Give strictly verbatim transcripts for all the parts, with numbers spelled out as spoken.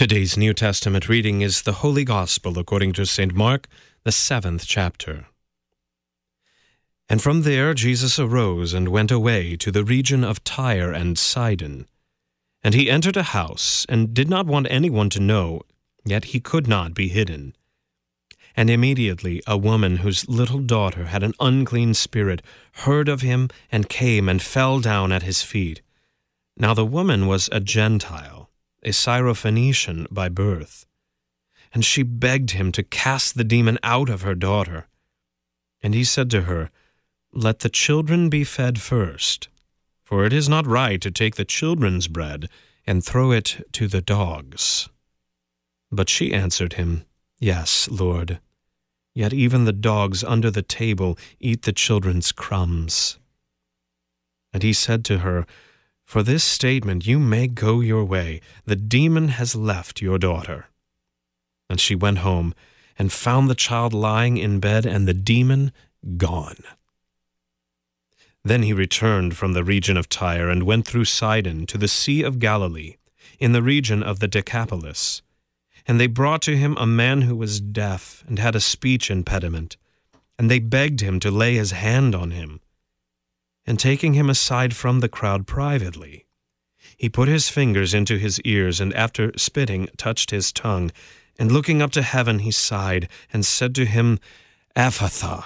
Today's New Testament reading is the Holy Gospel according to Saint Mark, the seventh chapter. And from there Jesus arose and went away to the region of Tyre and Sidon. And he entered a house, and did not want anyone to know, yet he could not be hidden. And immediately a woman whose little daughter had an unclean spirit heard of him and came and fell down at his feet. Now the woman was a Gentile, a Syrophoenician by birth. And she begged him to cast the demon out of her daughter. And he said to her, "Let the children be fed first, for it is not right to take the children's bread and throw it to the dogs." But she answered him, "Yes, Lord, yet even the dogs under the table eat the children's crumbs." And he said to her, "For this statement you may go your way. The demon has left your daughter." And she went home and found the child lying in bed and the demon gone. Then he returned from the region of Tyre and went through Sidon to the Sea of Galilee, in the region of the Decapolis. And they brought to him a man who was deaf and had a speech impediment, and they begged him to lay his hand on him. And taking him aside from the crowd privately, he put his fingers into his ears and after spitting touched his tongue, and looking up to heaven he sighed and said to him, "Ephphatha,"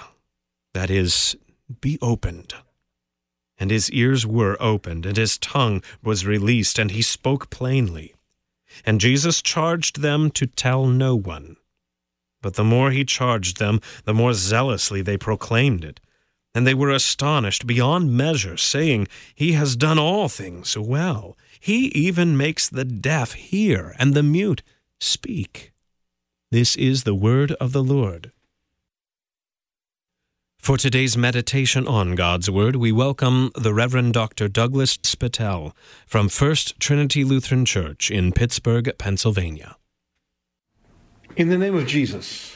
that is, "Be opened." And his ears were opened, and his tongue was released, and he spoke plainly. And Jesus charged them to tell no one. But the more he charged them, the more zealously they proclaimed it. And they were astonished beyond measure, saying, "He has done all things well. He even makes the deaf hear and the mute speak." This is the word of the Lord. For today's meditation on God's Word, we welcome the Reverend Doctor Douglas Spittel from First Trinity Lutheran Church in Pittsburgh, Pennsylvania. In the name of Jesus.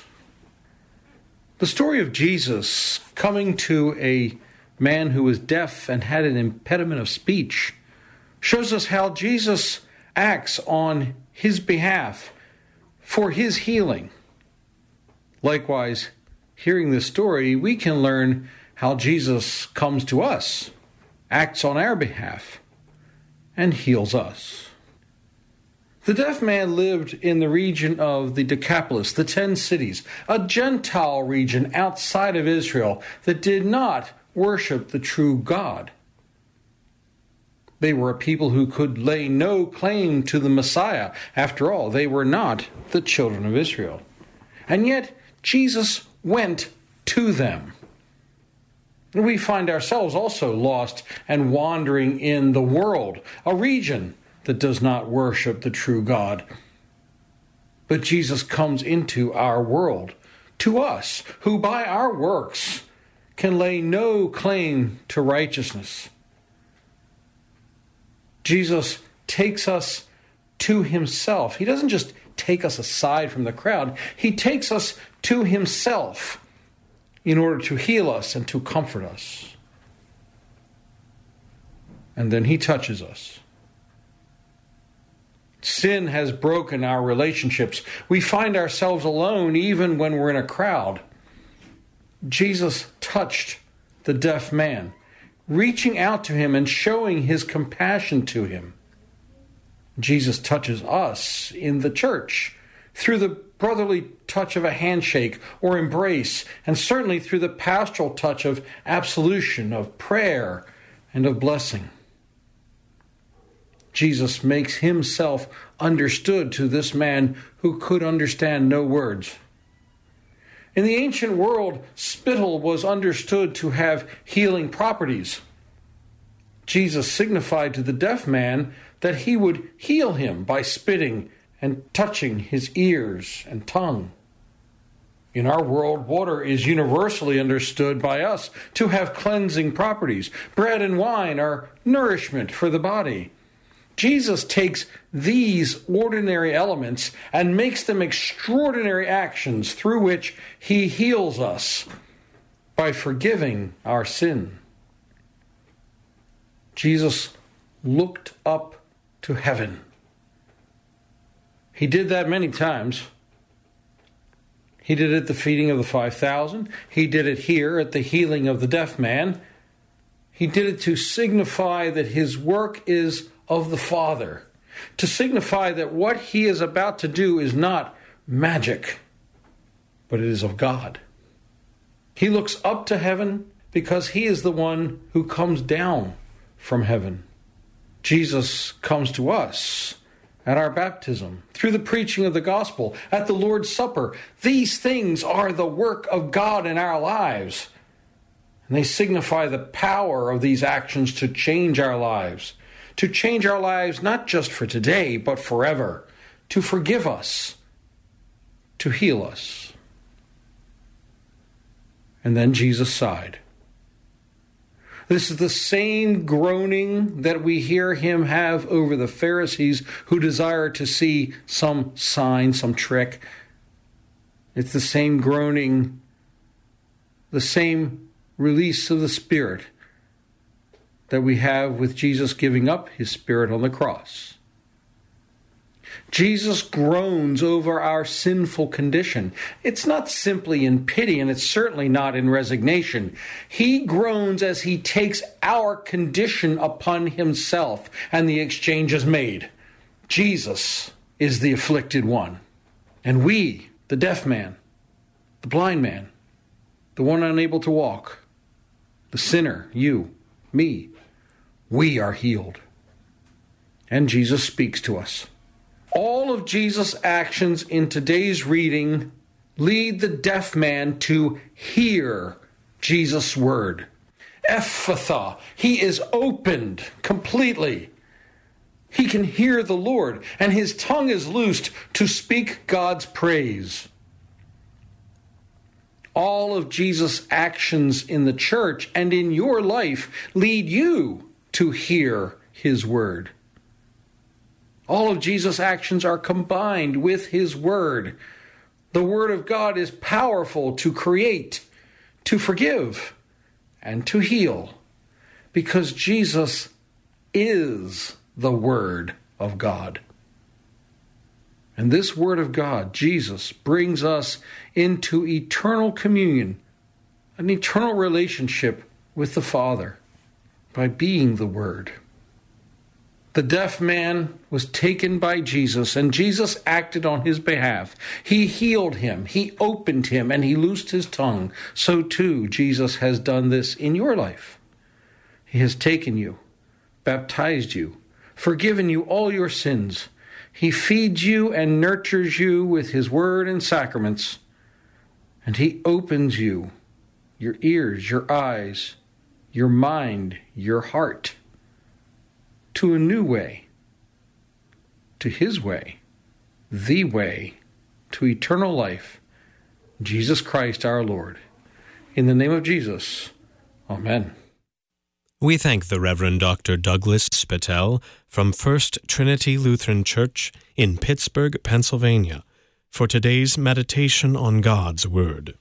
The story of Jesus coming to a man who was deaf and had an impediment of speech shows us how Jesus acts on his behalf for his healing. Likewise, hearing this story, we can learn how Jesus comes to us, acts on our behalf, and heals us. The deaf man lived in the region of the Decapolis, the ten cities, a Gentile region outside of Israel that did not worship the true God. They were a people who could lay no claim to the Messiah. After all, they were not the children of Israel. And yet, Jesus went to them. We find ourselves also lost and wandering in the world, a region that does not worship the true God. But Jesus comes into our world, to us, who by our works can lay no claim to righteousness. Jesus takes us to himself. He doesn't just take us aside from the crowd. He takes us to himself in order to heal us and to comfort us. And then he touches us. Sin has broken our relationships. We find ourselves alone even when we're in a crowd. Jesus touched the deaf man, reaching out to him and showing his compassion to him. Jesus touches us in the church through the brotherly touch of a handshake or embrace, and certainly through the pastoral touch of absolution, of prayer, and of blessing. Jesus makes himself understood to this man who could understand no words. In the ancient world, spittle was understood to have healing properties. Jesus signified to the deaf man that he would heal him by spitting and touching his ears and tongue. In our world, water is universally understood by us to have cleansing properties. Bread and wine are nourishment for the body. Jesus takes these ordinary elements and makes them extraordinary actions through which he heals us by forgiving our sin. Jesus looked up to heaven. He did that many times. He did it at the feeding of the five thousand. He did it here at the healing of the deaf man. He did it to signify that his work is of the Father, to signify that what he is about to do is not magic, but it is of God. He looks up to heaven because he is the one who comes down from heaven. Jesus comes to us at our baptism, through the preaching of the gospel, at the Lord's Supper. These things are the work of God in our lives, and they signify the power of these actions to change our lives, to change our lives not just for today, but forever, to forgive us, to heal us. And then Jesus sighed. This is the same groaning that we hear him have over the Pharisees who desire to see some sign, some trick. It's the same groaning, the same release of the Spirit that we have with Jesus giving up his Spirit on the cross. Jesus groans over our sinful condition. It's not simply in pity, and it's certainly not in resignation. He groans as he takes our condition upon himself, and the exchange is made. Jesus is the afflicted one, and we, the deaf man, the blind man, the one unable to walk, the sinner, you, me, we are healed. And Jesus speaks to us. All of Jesus' actions in today's reading lead the deaf man to hear Jesus' word. Ephphatha, he is opened completely. He can hear the Lord, and his tongue is loosed to speak God's praise. All of Jesus' actions in the church and in your life lead you to hear his word. All of Jesus' actions are combined with his word. The word of God is powerful to create, to forgive, and to heal, because Jesus is the word of God. And this word of God, Jesus, brings us into eternal communion, an eternal relationship with the Father by being the word. The deaf man was taken by Jesus, and Jesus acted on his behalf. He healed him, he opened him, and he loosed his tongue. So too, Jesus has done this in your life. He has taken you, baptized you, forgiven you all your sins. He feeds you and nurtures you with his word and sacraments, and he opens you, your ears, your eyes, your mind, your heart, to a new way, to his way, the way to eternal life, Jesus Christ our Lord. In the name of Jesus, amen. We thank the Reverend Doctor Douglas Spittel from First Trinity Lutheran Church in Pittsburgh, Pennsylvania, for today's meditation on God's Word.